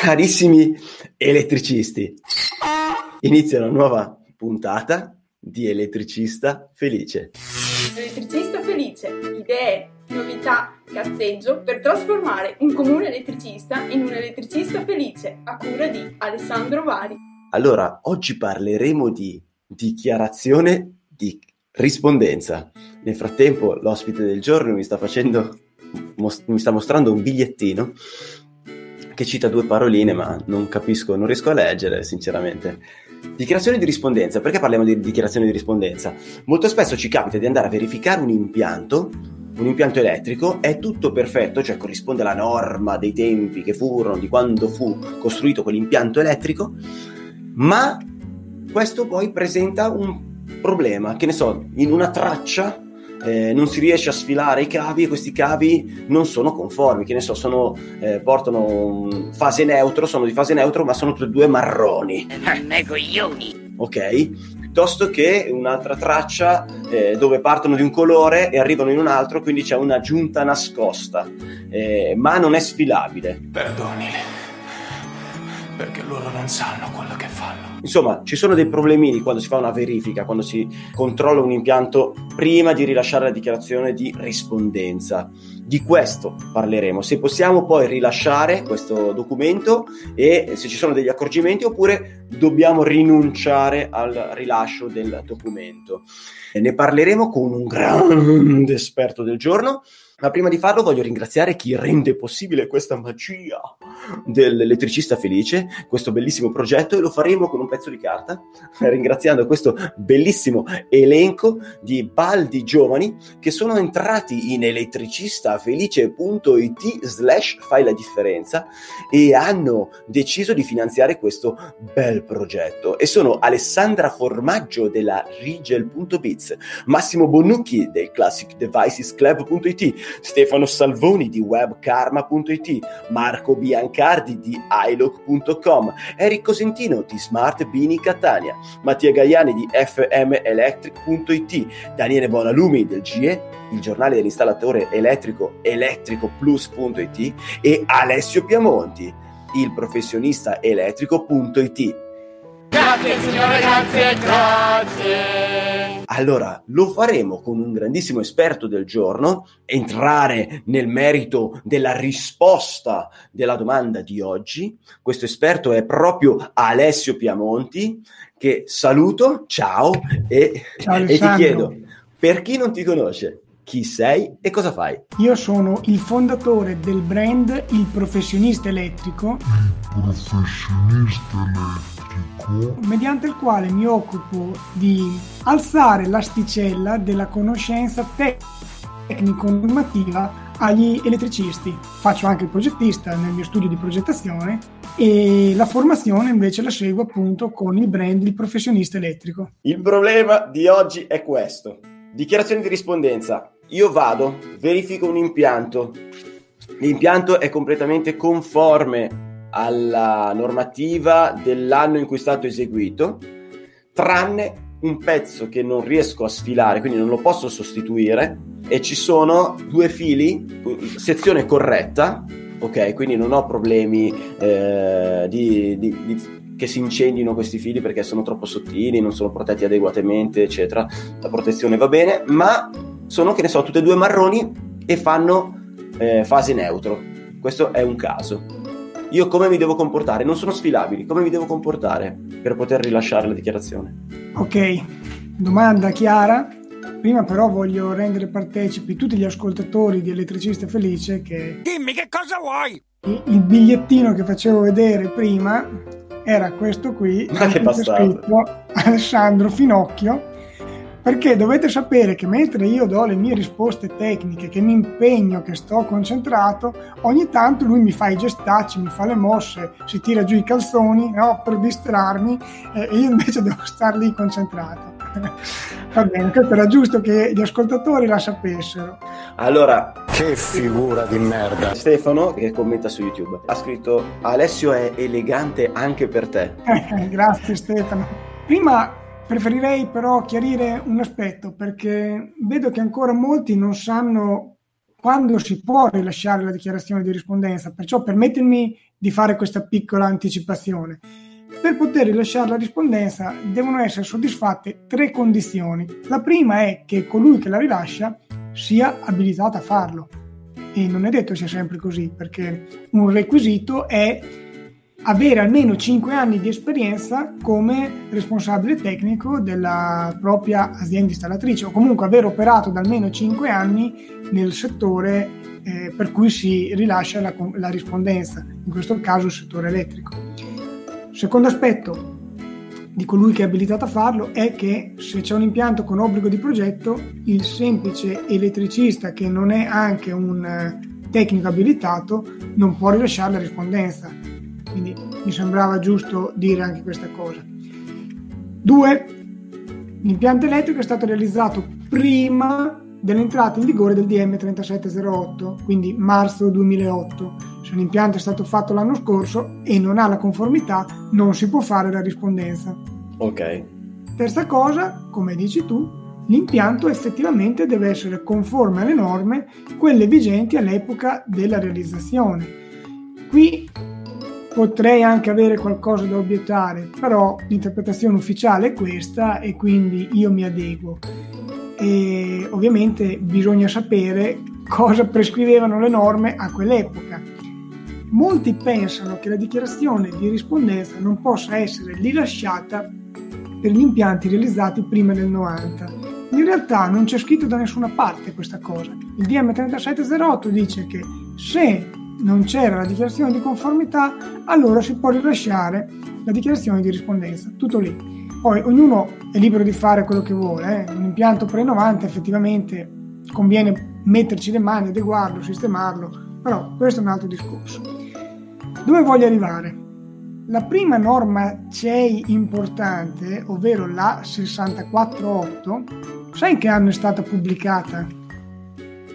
Carissimi elettricisti, inizia una nuova puntata di Elettricista Felice. Elettricista Felice, idee, novità, cazzeggio per trasformare un comune elettricista in un elettricista felice, a cura di Alessandro Vari. Allora, oggi parleremo di dichiarazione di rispondenza. Nel frattempo l'ospite del giorno mi sta mostrando un bigliettino che cita due paroline, ma non riesco a leggere sinceramente. Dichiarazione di rispondenza. Perché parliamo di dichiarazione di rispondenza? Molto spesso ci capita di andare a verificare un impianto elettrico, è tutto perfetto, cioè corrisponde alla norma dei tempi che furono, di quando fu costruito quell'impianto elettrico, ma questo poi presenta un problema, che ne so, in una traccia non si riesce a sfilare i cavi e questi cavi non sono conformi, che ne so, portano fase neutro, sono di fase neutro, ma sono tutti e due marroni. Ok? Piuttosto che un'altra traccia dove partono di un colore e arrivano in un altro, quindi c'è una giunta nascosta, ma non è sfilabile. Perdonile, perché loro non sanno quello che fanno. Insomma, ci sono dei problemini quando si fa una verifica, quando si controlla un impianto prima di rilasciare la dichiarazione di rispondenza. Di questo parleremo, se possiamo poi rilasciare questo documento e se ci sono degli accorgimenti oppure dobbiamo rinunciare al rilascio del documento. E ne parleremo con un grande esperto del giorno. Ma prima di farlo voglio ringraziare chi rende possibile questa magia dell'Elettricista Felice, questo bellissimo progetto, e lo faremo con un pezzo di carta, ringraziando questo bellissimo elenco di baldi giovani che sono entrati in elettricistafelice.it/failladifferenza e hanno deciso di finanziare questo bel progetto. E sono Alessandra Formaggio della Rigel.biz, Massimo Bonucchi del Classic Devices Club.it, Stefano Salvoni di webkarma.it, Marco Biancardi di iloc.com, Enrico Cosentino di Smart Bini Catania, Mattia Gagliani di fmelectric.it, Daniele Bonalumi del GE, il giornale dell'installatore elettrico elettricoplus.it, e Alessio Piamonti, il professionista elettrico.it. Grazie signore, grazie. Allora, lo faremo con un grandissimo esperto del giorno, entrare nel merito della risposta della domanda di oggi. Questo esperto è proprio Alessio Piamonti, che saluto, ciao e ti chiedo, per chi non ti conosce, chi sei e cosa fai? Io sono il fondatore del brand Il Professionista Elettrico, mediante il quale mi occupo di alzare l'asticella della conoscenza tecnico-normativa agli elettricisti. Faccio anche il progettista nel mio studio di progettazione e la formazione invece la seguo appunto con il brand Il Professionista Elettrico. Il problema di oggi è questo. Dichiarazione di rispondenza. Io vado, verifico un impianto. L'impianto è completamente conforme alla normativa dell'anno in cui è stato eseguito, tranne un pezzo che non riesco a sfilare, quindi non lo posso sostituire, e ci sono due fili, sezione corretta, ok, quindi non ho problemi che si incendino questi fili perché sono troppo sottili, non sono protetti adeguatamente, eccetera. La protezione va bene, ma sono, che ne so, tutte e due marroni e fanno fase neutro. Questo è un caso. Io come mi devo comportare? Non sono sfilabili. Come mi devo comportare per poter rilasciare la dichiarazione? Ok, domanda chiara. Prima però voglio rendere partecipi tutti gli ascoltatori di Elettricista Felice che... Dimmi che cosa vuoi! Il bigliettino che facevo vedere prima... era questo qui, ma che bastardo, scritto Alessandro Finocchio, perché dovete sapere che mentre io do le mie risposte tecniche, che mi impegno, che sto concentrato, ogni tanto lui mi fa i gestacci, mi fa le mosse, si tira giù i calzoni, no, per distrarmi, e io invece devo star lì concentrato. Va bene, questo era giusto che gli ascoltatori la sapessero. Allora, che figura di merda. Stefano, che commenta su YouTube, ha scritto: Alessio è elegante anche per te. Grazie Stefano. Prima preferirei però chiarire un aspetto, perché vedo che ancora molti non sanno quando si può rilasciare la dichiarazione di rispondenza, perciò permettetemi di fare questa piccola anticipazione. Per poter rilasciare la rispondenza devono essere soddisfatte tre condizioni. La prima è che colui che la rilascia sia abilitato a farlo, e non è detto sia sempre così, perché un requisito è avere almeno 5 anni di esperienza come responsabile tecnico della propria azienda installatrice, o comunque aver operato da almeno 5 anni nel settore per cui si rilascia la rispondenza, in questo caso il settore elettrico. Secondo aspetto di colui che è abilitato a farlo è che, se c'è un impianto con obbligo di progetto, il semplice elettricista che non è anche un tecnico abilitato non può rilasciare la rispondenza. Quindi mi sembrava giusto dire anche questa cosa. 2. L'impianto elettrico è stato realizzato prima dell'entrata in vigore del DM3708, quindi marzo 2008. Se l'impianto è stato fatto l'anno scorso e non ha la conformità, non si può fare la rispondenza. Ok. Terza cosa, come dici tu, l'impianto effettivamente deve essere conforme alle norme, quelle vigenti all'epoca della realizzazione. Qui potrei anche avere qualcosa da obiettare, però l'interpretazione ufficiale è questa e quindi io mi adeguo. E ovviamente bisogna sapere cosa prescrivevano le norme a quell'epoca. Molti pensano che la dichiarazione di rispondenza non possa essere rilasciata per gli impianti realizzati prima del 90. In realtà non c'è scritto da nessuna parte questa cosa. Il DM3708 dice che se non c'era la dichiarazione di conformità, allora si può rilasciare la dichiarazione di rispondenza. Tutto lì. Poi ognuno è libero di fare quello che vuole, eh. Un impianto pre-90 effettivamente conviene metterci le mani, adeguarlo, sistemarlo, però questo è un altro discorso. Dove voglio arrivare? La prima norma CEI importante, ovvero la 64-8, sai in che anno è stata pubblicata?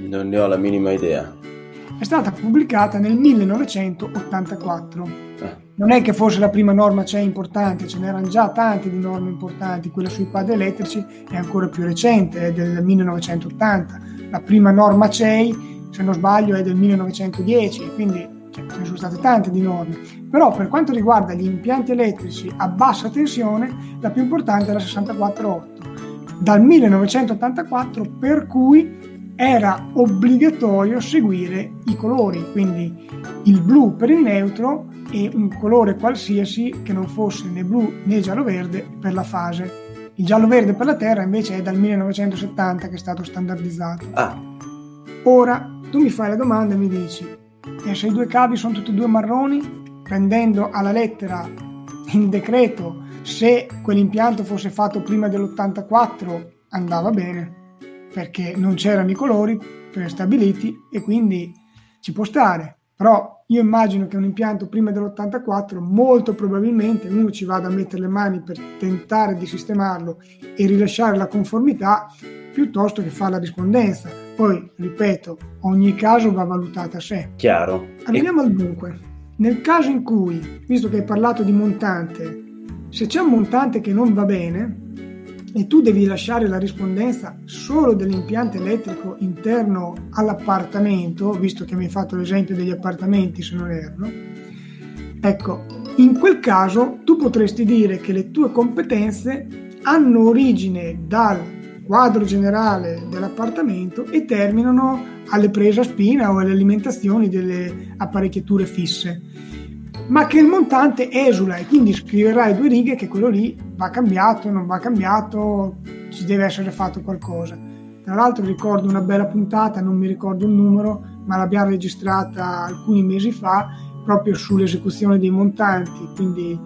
Non ne ho la minima idea. È stata pubblicata nel 1984. Non è che fosse la prima norma CEI importante, ce n'erano già tante di norme importanti. Quella sui pad elettrici è ancora più recente, è del 1980. La prima norma CEI, se non sbaglio, è del 1910, quindi ce ne sono state tante di norme. Però per quanto riguarda gli impianti elettrici a bassa tensione, la più importante è la 64-8, dal 1984, per cui era obbligatorio seguire i colori, quindi il blu per il neutro e un colore qualsiasi che non fosse né blu né giallo-verde per la fase. Il giallo-verde per la terra invece è dal 1970 che è stato standardizzato. Ora tu mi fai la domanda e mi dici: e se i due cavi sono tutti e due marroni, prendendo alla lettera il decreto, se quell'impianto fosse fatto prima dell'84 andava bene, perché non c'erano i colori prestabiliti e quindi ci può stare. Però io immagino che un impianto prima dell'84 molto probabilmente uno ci vada a mettere le mani per tentare di sistemarlo e rilasciare la conformità piuttosto che fare la rispondenza. Poi, ripeto, ogni caso va valutato a sé. Chiaro. Arriviamo al dunque. Nel caso in cui, visto che hai parlato di montante, se c'è un montante che non va bene e tu devi lasciare la rispondenza solo dell'impianto elettrico interno all'appartamento, visto che mi hai fatto l'esempio degli appartamenti se non erro, ecco, in quel caso tu potresti dire che le tue competenze hanno origine dal quadro generale dell'appartamento e terminano alle prese a spina o alle alimentazioni delle apparecchiature fisse, ma che il montante esula, e quindi scriverai due righe che quello lì va cambiato, non va cambiato, ci deve essere fatto qualcosa. Tra l'altro ricordo una bella puntata, non mi ricordo il numero, ma l'abbiamo registrata alcuni mesi fa proprio sull'esecuzione dei montanti, quindi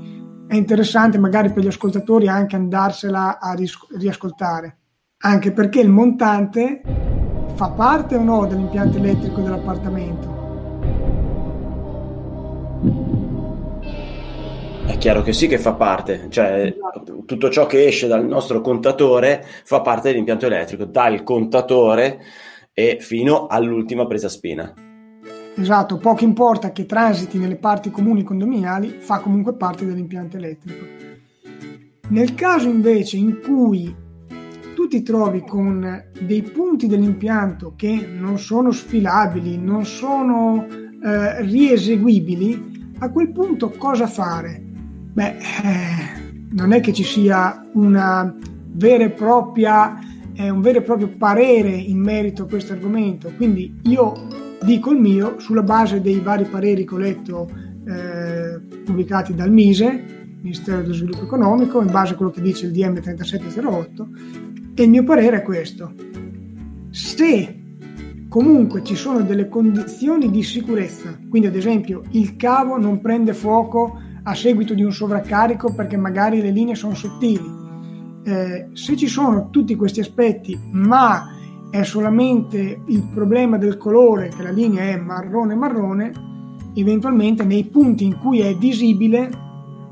è interessante magari per gli ascoltatori anche andarsela a riascoltare, anche perché il montante fa parte o no dell'impianto elettrico dell'appartamento. È chiaro che sì, che fa parte, cioè tutto ciò che esce dal nostro contatore fa parte dell'impianto elettrico, dal contatore e fino all'ultima presa spina. Esatto, poco importa che transiti nelle parti comuni condominiali, fa comunque parte dell'impianto elettrico. Nel caso invece in cui tu più ti trovi con dei punti dell'impianto che non sono sfilabili, non sono rieseguibili, a quel punto cosa fare? Non è che ci sia un vero e proprio parere in merito a questo argomento, quindi io dico il mio sulla base dei vari pareri che ho letto pubblicati dal MISE, Ministero dello Sviluppo Economico, in base a quello che dice il DM3708, e il mio parere è questo. Se comunque ci sono delle condizioni di sicurezza, quindi ad esempio il cavo non prende fuoco a seguito di un sovraccarico perché magari le linee sono sottili, se ci sono tutti questi aspetti ma è solamente il problema del colore, che la linea è marrone, eventualmente nei punti in cui è visibile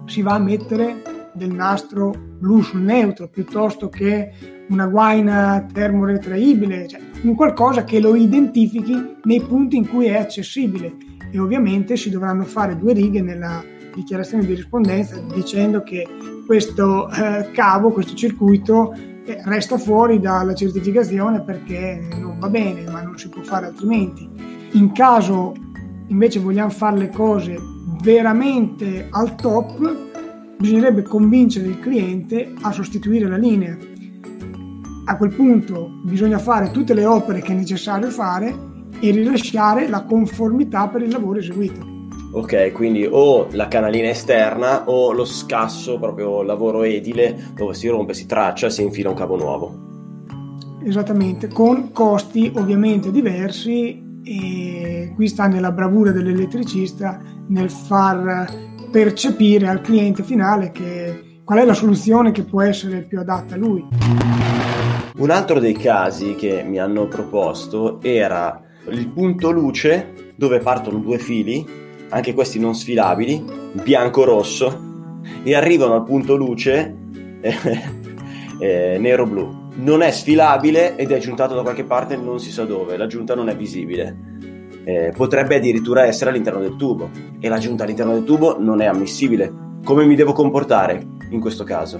si va a mettere del nastro blu sul neutro piuttosto che una guaina termoretraibile, un qualcosa che lo identifichi nei punti in cui è accessibile. E ovviamente si dovranno fare due righe nella dichiarazione di rispondenza dicendo che questo cavo, questo circuito resta fuori dalla certificazione perché non va bene, ma non si può fare altrimenti. In caso invece vogliamo fare le cose veramente al top, bisognerebbe convincere il cliente a sostituire la linea. A quel punto bisogna fare tutte le opere che è necessario fare e rilasciare la conformità per il lavoro eseguito. Ok, quindi o la canalina esterna o lo scasso, proprio lavoro edile, dove si rompe, si traccia e si infila un cavo nuovo. Esattamente, con costi ovviamente diversi, e qui sta nella bravura dell'elettricista nel far percepire al cliente finale che qual è la soluzione che può essere più adatta a lui. Un altro dei casi che mi hanno proposto era il punto luce dove partono due fili, anche questi non sfilabili, bianco-rosso, e arrivano al punto luce nero-blu. Non è sfilabile ed è aggiuntato da qualche parte, non si sa dove, l'aggiunta non è visibile, potrebbe addirittura essere all'interno del tubo e l'aggiunta all'interno del tubo non è ammissibile. Come mi devo comportare in questo caso?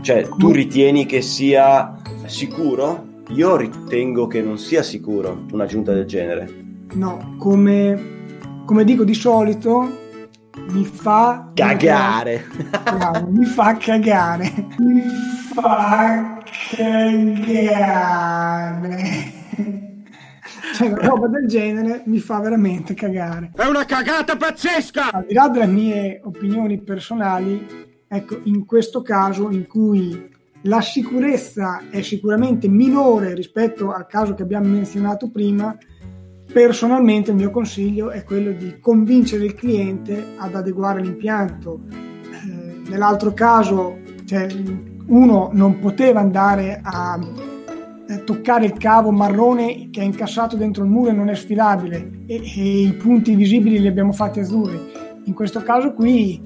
Cioè, tu ritieni che sia sicuro? Io ritengo che non sia sicuro un'aggiunta del genere. No, come dico di solito, mi fa cagare. Cioè, una roba del genere mi fa veramente cagare. È una cagata pazzesca! Al di là delle mie opinioni personali, ecco, in questo caso in cui la sicurezza è sicuramente minore rispetto al caso che abbiamo menzionato prima, personalmente il mio consiglio è quello di convincere il cliente ad adeguare l'impianto. Nell'altro caso, uno non poteva andare a toccare il cavo marrone che è incassato dentro il muro e non è sfilabile, e i punti visibili li abbiamo fatti azzurri. In questo caso qui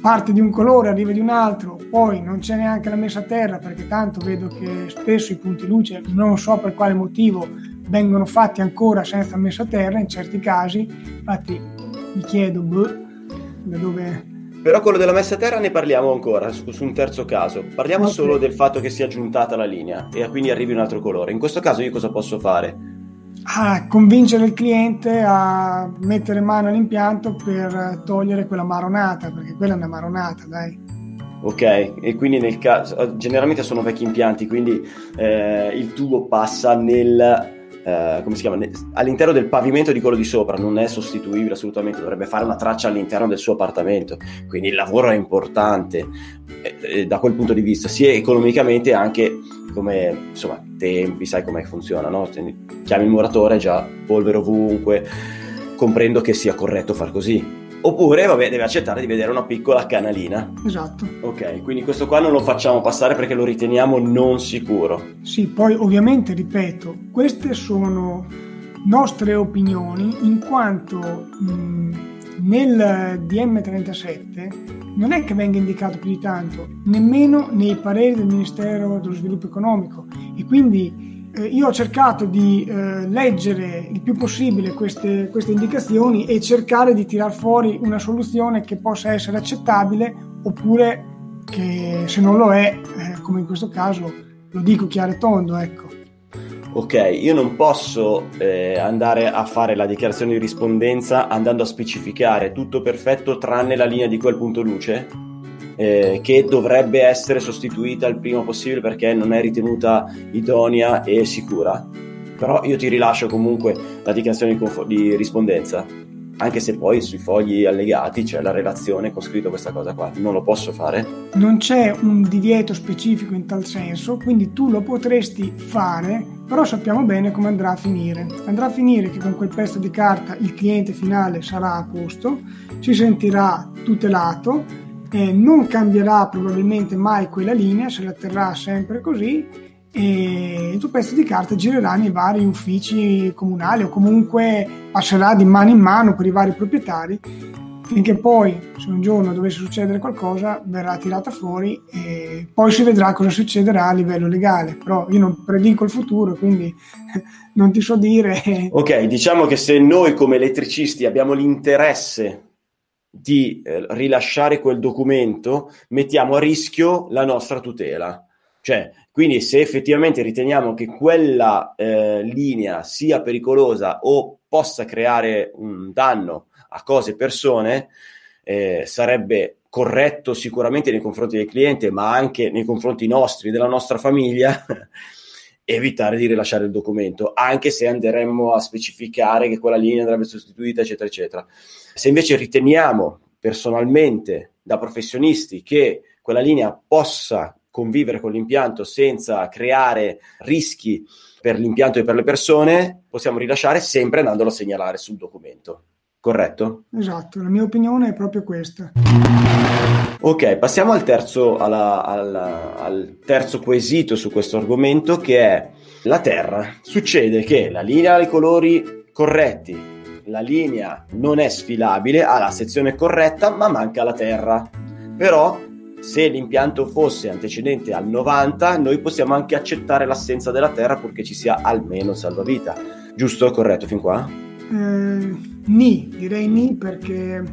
parte di un colore, arriva di un altro, poi non c'è neanche la messa a terra, perché tanto vedo che spesso i punti luce, non so per quale motivo, vengono fatti ancora senza messa a terra in certi casi. Infatti mi chiedo da dove. Però quello della messa a terra ne parliamo ancora su un terzo caso, parliamo okay. Solo del fatto che sia aggiuntata la linea e quindi arrivi un altro colore. In questo caso io cosa posso fare? Convincere il cliente a mettere mano all'impianto per togliere quella maronata, perché quella è una maronata, dai. Ok, e quindi nel caso generalmente sono vecchi impianti, quindi il tubo passa nel all'interno del pavimento di quello di sopra, non è sostituibile assolutamente, dovrebbe fare una traccia all'interno del suo appartamento, quindi il lavoro è importante e da quel punto di vista sia economicamente anche come, insomma, tempi, sai come funziona, no? Chiami il muratore, già polvere ovunque, comprendo che sia corretto far così. Oppure, deve accettare di vedere una piccola canalina. Esatto. Ok, quindi questo qua non lo facciamo passare perché lo riteniamo non sicuro. Sì, poi ovviamente, ripeto, queste sono nostre opinioni, in quanto nel DM37 non è che venga indicato più di tanto, nemmeno nei pareri del Ministero dello Sviluppo Economico, e quindi io ho cercato di leggere il più possibile queste indicazioni e cercare di tirar fuori una soluzione che possa essere accettabile, oppure che, se non lo è, come in questo caso, lo dico chiaro e tondo, ecco. Ok, io non posso andare a fare la dichiarazione di rispondenza andando a specificare tutto perfetto tranne la linea di quel punto luce, che dovrebbe essere sostituita il prima possibile perché non è ritenuta idonea e sicura. Però io ti rilascio comunque la dichiarazione di rispondenza, anche se poi sui fogli allegati c'è la relazione con scritto questa cosa qua. Non lo posso fare? Non c'è un divieto specifico in tal senso, quindi tu lo potresti fare, però sappiamo bene come andrà a finire. Andrà a finire che con quel pezzo di carta il cliente finale sarà a posto, si sentirà tutelato, non cambierà probabilmente mai quella linea, se la terrà sempre così, e il tuo pezzo di carta girerà nei vari uffici comunali o comunque passerà di mano in mano per i vari proprietari, finché poi, se un giorno dovesse succedere qualcosa, verrà tirata fuori e poi si vedrà cosa succederà a livello legale. Però io non predico il futuro, quindi non ti so dire. Ok, diciamo che se noi come elettricisti abbiamo l'interesse di rilasciare quel documento, mettiamo a rischio la nostra tutela. Cioè, quindi se effettivamente riteniamo che quella linea sia pericolosa o possa creare un danno a cose e persone, sarebbe corretto sicuramente nei confronti del cliente, ma anche nei confronti nostri, della nostra famiglia, evitare di rilasciare il documento, anche se andremmo a specificare che quella linea andrebbe sostituita, eccetera, eccetera. Se invece riteniamo personalmente, da professionisti, che quella linea possa convivere con l'impianto senza creare rischi per l'impianto e per le persone, possiamo rilasciare sempre andandolo a segnalare sul documento, corretto? Esatto, la mia opinione è proprio questa. Ok, passiamo al terzo quesito su questo argomento, che è la terra. Succede che la linea ha i colori corretti, la linea non è sfilabile, ha la sezione corretta ma manca la terra. Però se l'impianto fosse antecedente al 90, noi possiamo anche accettare l'assenza della terra purché ci sia almeno salvavita. Giusto? Corretto fin qua? Direi perché,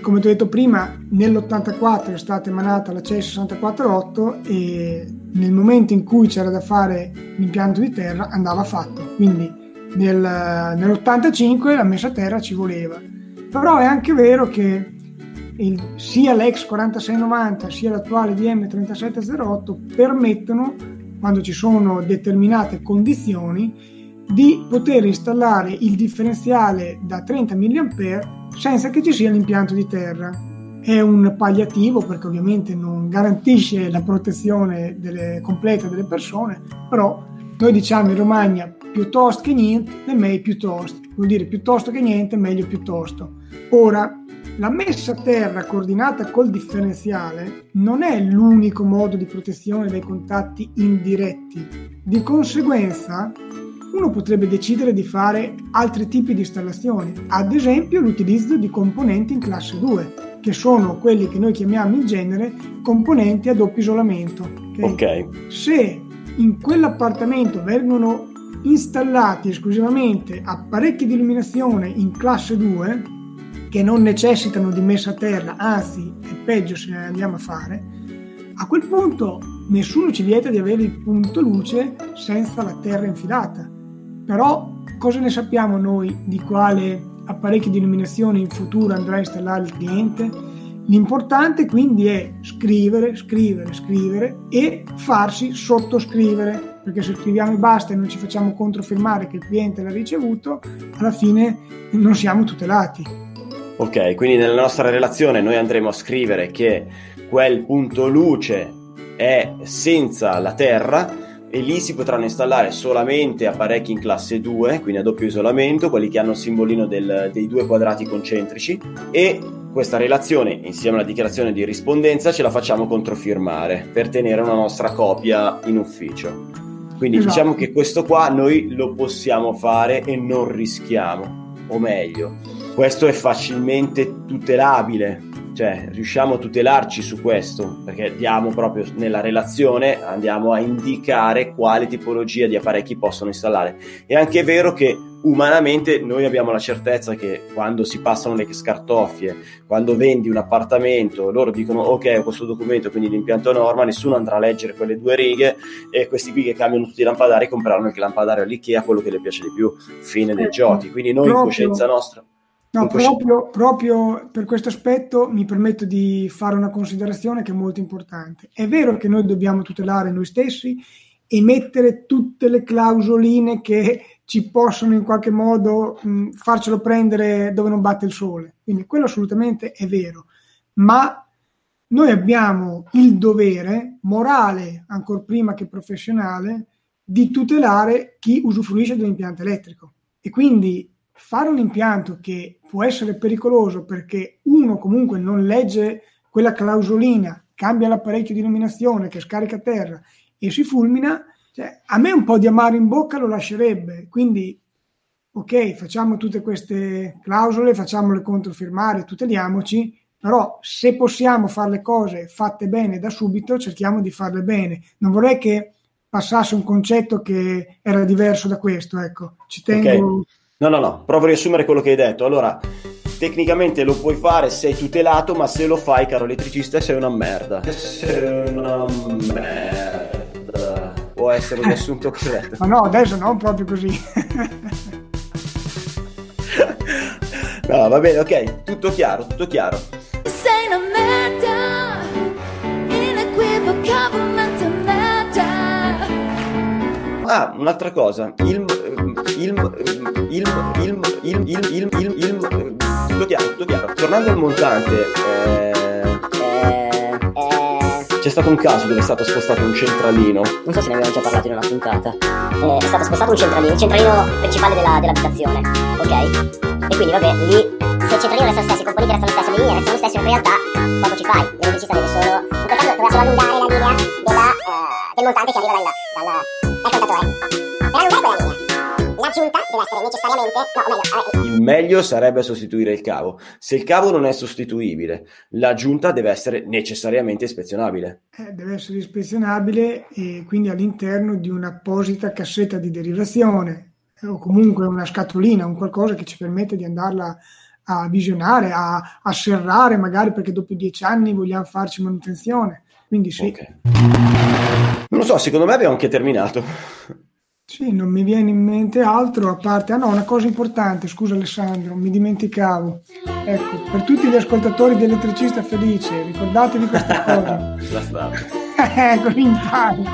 come ti ho detto prima, nell'84 è stata emanata la CEI 64-8 e nel momento in cui c'era da fare l'impianto di terra andava fatto. Quindi nell'85 la messa a terra ci voleva. Però è anche vero che sia l'ex 4690 sia l'attuale DM3708 permettono, quando ci sono determinate condizioni, di poter installare il differenziale da 30 mA senza che ci sia l'impianto di terra. È un palliativo perché ovviamente non garantisce la protezione completa delle persone, però noi diciamo in Romagna piuttosto che niente è meglio piuttosto, vuol dire piuttosto che niente meglio piuttosto. Ora, la messa a terra coordinata col differenziale non è l'unico modo di protezione dai contatti indiretti. Di conseguenza, uno potrebbe decidere di fare altri tipi di installazioni, ad esempio l'utilizzo di componenti in classe 2, che sono quelli che noi chiamiamo in genere componenti a doppio isolamento. Okay? Ok. Se in quell'appartamento vengono installati esclusivamente apparecchi di illuminazione in classe 2, che non necessitano di messa a terra, anzi è peggio se ne andiamo a fare, a quel punto nessuno ci vieta di avere il punto luce senza la terra infilata. Però cosa ne sappiamo noi di quale apparecchio di illuminazione in futuro andrà a installare il cliente? L'importante quindi è scrivere e farsi sottoscrivere, perché se scriviamo e basta e non ci facciamo controfirmare che il cliente l'ha ricevuto, alla fine non siamo tutelati. Ok, quindi nella nostra relazione noi andremo a scrivere che quel punto luce è senza la terra e lì si potranno installare solamente apparecchi in classe 2, quindi a doppio isolamento, quelli che hanno il simbolino dei due quadrati concentrici, e questa relazione insieme alla dichiarazione di rispondenza ce la facciamo controfirmare per tenere una nostra copia in ufficio. Quindi esatto, diciamo che questo qua noi lo possiamo fare e non rischiamo, o meglio, questo è facilmente tutelabile Cioè, riusciamo a tutelarci su questo, perché diamo proprio nella relazione, andiamo a indicare quale tipologia di apparecchi possono installare. È anche vero che umanamente noi abbiamo la certezza che quando si passano le scartoffie, quando vendi un appartamento, loro dicono ok, ho questo documento, quindi l'impianto a norma, nessuno andrà a leggere quelle due righe, e questi qui che cambiano tutti i lampadari compreranno il lampadario all'IKEA, quello che le piace di più, fine dei giochi. Quindi noi proprio, in coscienza nostra. No, proprio per questo aspetto mi permetto di fare una considerazione che è molto importante. È vero che noi dobbiamo tutelare noi stessi e mettere tutte le clausoline che ci possono in qualche modo farcelo prendere dove non batte il sole. Quindi quello assolutamente è vero. Ma noi abbiamo il dovere morale, ancor prima che professionale, di tutelare chi usufruisce dell'impianto elettrico. E quindi fare un impianto che può essere pericoloso perché uno comunque non legge quella clausolina, cambia l'apparecchio di illuminazione che scarica a terra e si fulmina, cioè, a me un po' di amaro in bocca lo lascerebbe. Quindi ok, facciamo tutte queste clausole, facciamole controfirmare, tuteliamoci, però se possiamo fare le cose fatte bene da subito, cerchiamo di farle bene. Non vorrei che passasse un concetto che era diverso da questo, ecco, ci tengo... Okay. No, provo a riassumere quello che hai detto. Allora, tecnicamente lo puoi fare, sei tutelato, ma se lo fai, caro elettricista, sei una merda. Sei una merda. Può essere riassunto corretto. Ma no, adesso non proprio così. No, va bene, ok, tutto chiaro. Sei una merda, inequivocabilmente merda. Ah, un'altra cosa, il tutto chiaro. Tornando al montante, c'è stato un caso dove è stato spostato un centralino. Non so se ne abbiamo già parlato in una puntata. È stato spostato un centralino, il centralino principale dell'abitazione, ok? E quindi vabbè, lì se il centralino resta lo stesso, i componenti restano lo stesso, le linee restano lo stesso, in realtà quando ci fai, l'elettricista deve solo, in quel caso doveva solo allungare la linea del montante che arriva dal contatore. Per allungare quella linea l'aggiunta deve essere necessariamente... Il meglio sarebbe sostituire il cavo. Se il cavo non è sostituibile, l'aggiunta deve essere necessariamente ispezionabile. Deve essere ispezionabile, e quindi all'interno di un'apposita cassetta di derivazione o comunque una scatolina, un qualcosa che ci permette di andarla a visionare, a serrare magari, perché dopo 10 anni vogliamo farci manutenzione. Quindi sì. Okay. Non lo so, secondo me abbiamo anche terminato. Sì, non mi viene in mente altro a parte... Ah no, una cosa importante, scusa Alessandro, mi dimenticavo. Ecco, per tutti gli ascoltatori di Elettricista Felice, ricordatevi questa cosa. La stavo. Ecco, impari.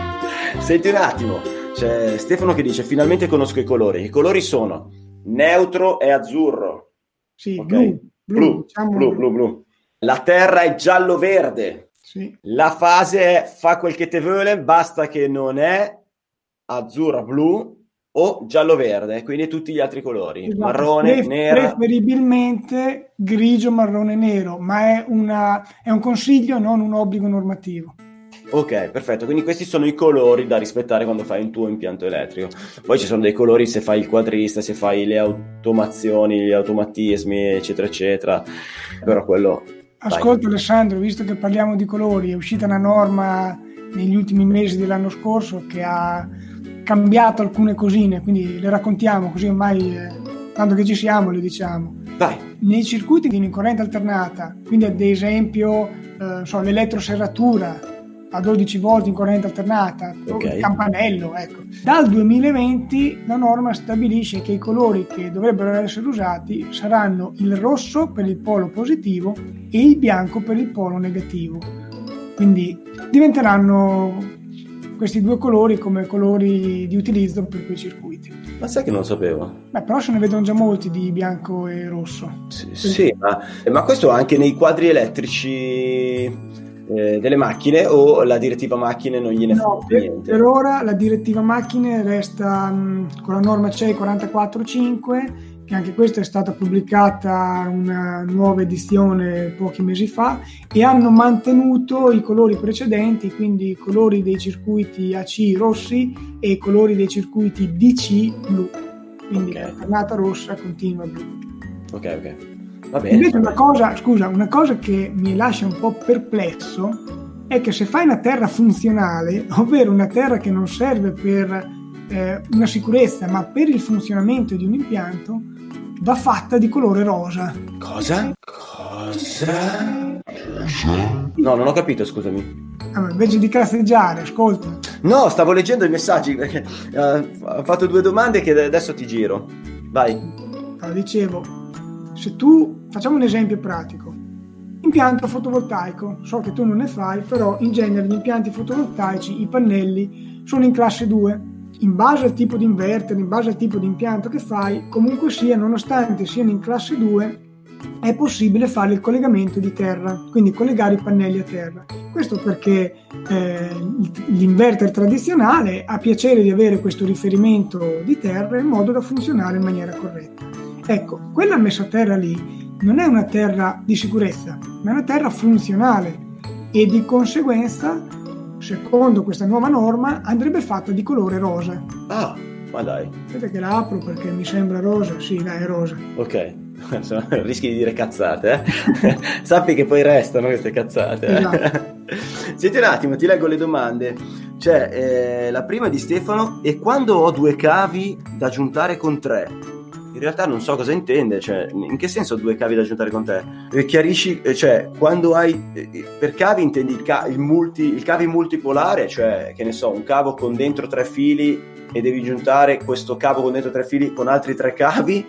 Senti un attimo, c'è Stefano che dice, finalmente conosco i colori. I colori sono neutro e azzurro. Sì, okay. Blu. La terra è giallo-verde. Sì. La fase è fa quel che te vuole, basta che non è... azzurra, blu o giallo-verde, quindi tutti gli altri colori, esatto. Marrone, nero. Preferibilmente grigio, marrone, nero, ma è un consiglio, non un obbligo normativo. Ok, perfetto, quindi questi sono i colori da rispettare quando fai un tuo impianto elettrico. Poi ci sono dei colori se fai il quadrista, se fai le automazioni, gli automatismi, eccetera, eccetera, però quello... Ascolta Alessandro, visto che parliamo di colori, è uscita una norma negli ultimi mesi dell'anno scorso che ha cambiato alcune cosine, quindi le raccontiamo così ormai, tanto che ci siamo le diciamo. Dai. Nei circuiti di corrente alternata, quindi ad esempio l'elettroserratura a 12 volt in corrente alternata, okay. Campanello, ecco. Dal 2020 la norma stabilisce che i colori che dovrebbero essere usati saranno il rosso per il polo positivo e il bianco per il polo negativo. Quindi diventeranno questi due colori come colori di utilizzo per quei circuiti. Ma sai che non sapevo? Beh, però se ne vedono già molti di bianco e rosso. Sì, quindi... sì, ma questo anche nei quadri elettrici delle macchine, o la direttiva macchine non gliene fa niente? Per ora la direttiva macchine resta con la norma CEI 44-5, che anche questa è stata pubblicata una nuova edizione pochi mesi fa, e hanno mantenuto i colori precedenti, quindi i colori dei circuiti AC rossi e i colori dei circuiti DC blu, quindi okay. La tornata rossa continua blu. Ok. Va bene, invece una cosa, scusa, una cosa che mi lascia un po' perplesso è che se fai una terra funzionale, ovvero una terra che non serve per una sicurezza ma per il funzionamento di un impianto, va fatta di colore rosa. Cosa? Cosa? No, non ho capito, scusami. Ah, invece di cazzeggiare, ascolta. No, stavo leggendo i messaggi perché ho fatto due domande che adesso ti giro. Vai. Allora, dicevo, se tu, facciamo un esempio pratico, impianto fotovoltaico, so che tu non ne fai, però in genere gli impianti fotovoltaici, i pannelli, sono in classe 2. In base al tipo di inverter, in base al tipo di impianto che fai, comunque sia, nonostante siano in classe 2, è possibile fare il collegamento di terra, quindi collegare i pannelli a terra. Questo perché l'inverter tradizionale ha piacere di avere questo riferimento di terra in modo da funzionare in maniera corretta. Ecco, quella messa a terra lì non è una terra di sicurezza, ma è una terra funzionale e di conseguenza, secondo questa nuova norma, andrebbe fatta di colore rosa. Ah, ma dai. Aspetta che la apro perché mi sembra rosa. Sì, dai, è rosa. Ok. Rischi di dire cazzate, eh? Sappi che poi restano queste cazzate, eh? Esatto. Senti un attimo, ti leggo le domande. C'è la prima di Stefano: e quando ho due cavi da aggiuntare con tre? In realtà non so cosa intende, cioè in che senso due cavi da aggiuntare con tre? Chiarisci, cioè quando hai per cavi intendi il cavi multipolare, cioè che ne so, un cavo con dentro tre fili e devi aggiuntare questo cavo con dentro tre fili con altri tre cavi,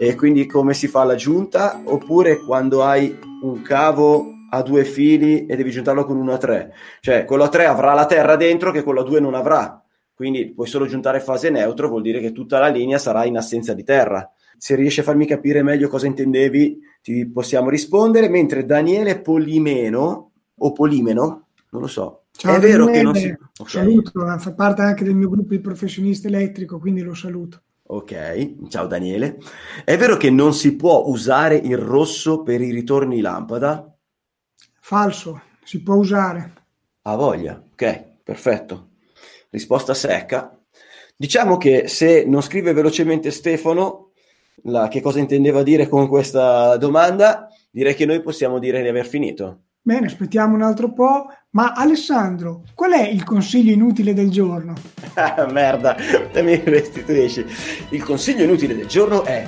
e quindi come si fa l'aggiunta? Oppure quando hai un cavo a due fili e devi giuntarlo con uno a tre, cioè quello a tre avrà la terra dentro che quello a due non avrà, quindi puoi solo giuntare fase neutro, vuol dire che tutta la linea sarà in assenza di terra. Se riesci a farmi capire meglio cosa intendevi ti possiamo rispondere, mentre Daniele Polimeno o Polimeno, non lo so. Ciao, è vero che non si... Okay. Saluto, fa parte anche del mio gruppo Il Professionista Elettrico, quindi lo saluto. Ok, ciao Daniele. È vero che non si può usare il rosso per i ritorni lampada? Falso, si può usare. Ah, voglia, ok, perfetto. Risposta secca. Diciamo che se non scrive velocemente Stefano che cosa intendeva dire con questa domanda, direi che noi possiamo dire di aver finito. Bene, aspettiamo un altro po'. Ma Alessandro, qual è il consiglio inutile del giorno? Merda, te mi restituisci. Il consiglio inutile del giorno è: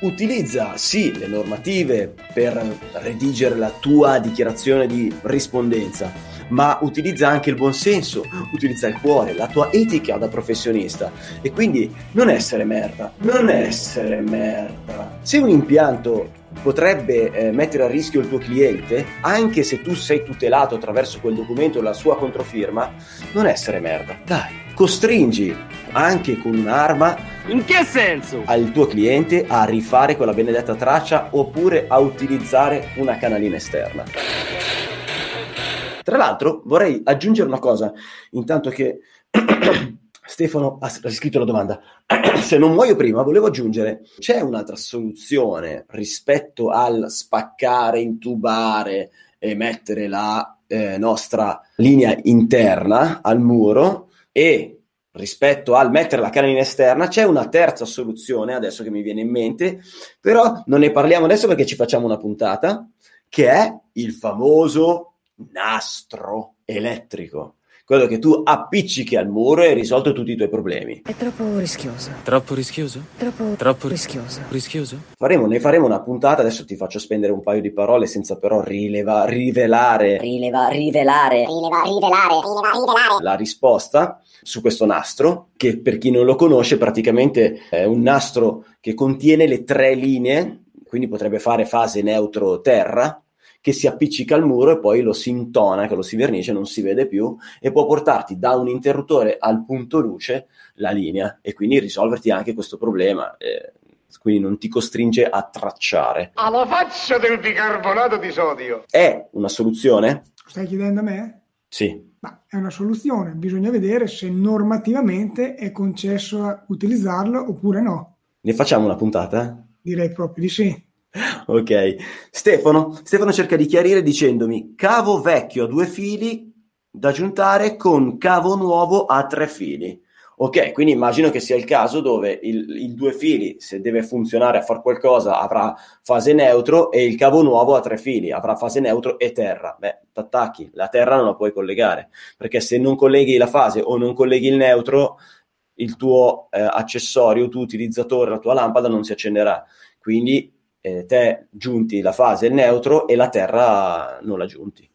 utilizza sì le normative per redigere la tua dichiarazione di rispondenza, ma utilizza anche il buonsenso, utilizza il cuore, la tua etica da professionista, e quindi non essere merda. Se un impianto potrebbe mettere a rischio il tuo cliente, anche se tu sei tutelato attraverso quel documento e la sua controfirma, non essere merda, dai. Costringi anche con un'arma, in che senso, al tuo cliente a rifare quella benedetta traccia oppure a utilizzare una canalina esterna. Tra l'altro vorrei aggiungere una cosa, intanto che Stefano ha scritto la domanda. Se non muoio prima, volevo aggiungere, c'è un'altra soluzione rispetto al spaccare, intubare e mettere la nostra linea interna al muro, e rispetto al mettere la canalina esterna c'è una terza soluzione adesso che mi viene in mente, però non ne parliamo adesso perché ci facciamo una puntata, che è il famoso nastro elettrico, quello che tu appiccichi al muro e hai risolto tutti i tuoi problemi. È troppo rischioso. Troppo rischioso? Troppo rischioso. Rischioso? Ne faremo una puntata, adesso ti faccio spendere un paio di parole senza però rivelare la risposta su questo nastro, che per chi non lo conosce praticamente è un nastro che contiene le tre linee, quindi potrebbe fare fase neutro terra, che si appiccica al muro e poi lo si intona, che lo si vernice, non si vede più, e può portarti da un interruttore al punto luce la linea e quindi risolverti anche questo problema, quindi non ti costringe a tracciare. Alla faccia del bicarbonato di sodio! È una soluzione? Stai chiedendo a me? Sì. Ma è una soluzione, bisogna vedere se normativamente è concesso utilizzarlo oppure no. Ne facciamo una puntata? Direi proprio di sì. Ok, Stefano cerca di chiarire dicendomi: cavo vecchio a due fili da aggiuntare con cavo nuovo a tre fili, Ok, quindi immagino che sia il caso dove il due fili, se deve funzionare a far qualcosa, avrà fase neutro, e il cavo nuovo a tre fili, avrà fase neutro e terra. Beh, t'attacchi, la terra non la puoi collegare, perché se non colleghi la fase o non colleghi il neutro, il tuo accessorio, tu utilizzatore, la tua lampada non si accenderà. Quindi te giunti la fase il neutro e la terra non la giunti.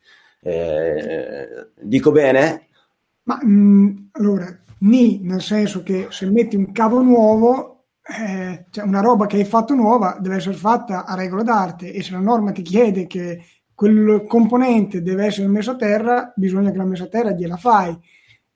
Dico bene? Ma allora, nel senso che se metti un cavo nuovo, cioè una roba che hai fatto nuova deve essere fatta a regola d'arte, e se la norma ti chiede che quel componente deve essere messo a terra, bisogna che la messa a terra gliela fai.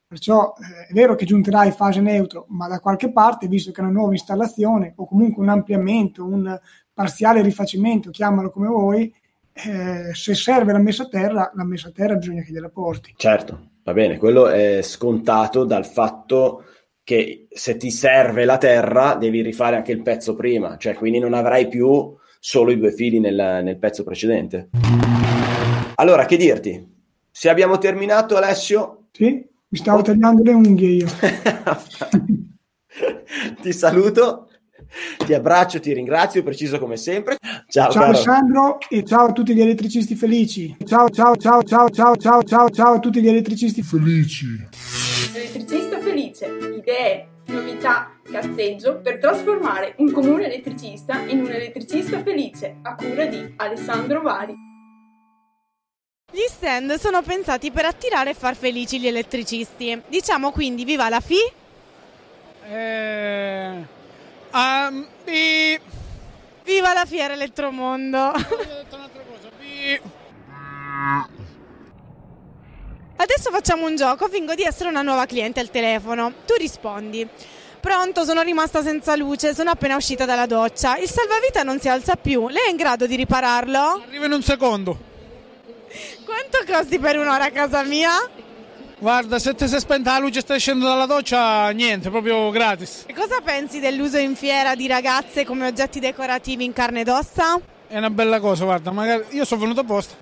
Perciò è vero che giunterai fase neutro, ma da qualche parte, visto che è una nuova installazione o comunque un ampliamento, un parziale rifacimento, chiamalo come vuoi, se serve la messa a terra bisogna che gliela porti. Certo, va bene, quello è scontato dal fatto che se ti serve la terra devi rifare anche il pezzo prima, cioè quindi non avrai più solo i due fili nel pezzo precedente. Allora, che dirti? Se abbiamo terminato, Alessio? Sì. Mi stavo tagliando le unghie io. Ti saluto, ti abbraccio, ti ringrazio, preciso come sempre. Ciao Alessandro, e ciao a tutti gli elettricisti felici. Ciao a tutti gli elettricisti felici. Elettricista felice, idee, novità, cazzeggio per trasformare un comune elettricista in un elettricista felice, a cura di Alessandro Vari. Gli stand sono pensati per attirare e far felici gli elettricisti. Diciamo quindi viva la FI? Viva la Fiera Elettromondo! Un'altra cosa. Adesso facciamo un gioco, fingo di essere una nuova cliente al telefono. Tu rispondi: pronto, sono rimasta senza luce, sono appena uscita dalla doccia. Il salvavita non si alza più, lei è in grado di ripararlo? Arriva in un secondo. Quanto costi per un'ora a casa mia? Guarda, se ti sei spenta la luce e stai scendendo dalla doccia, niente, proprio gratis. E cosa pensi dell'uso in fiera di ragazze come oggetti decorativi in carne ed ossa? È una bella cosa, guarda, magari io sono venuto apposta.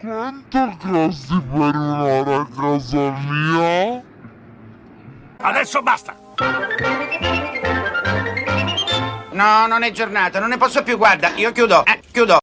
Quanto costi per un'ora a casa mia? Adesso basta! No, non è giornata, non ne posso più, guarda, io chiudo.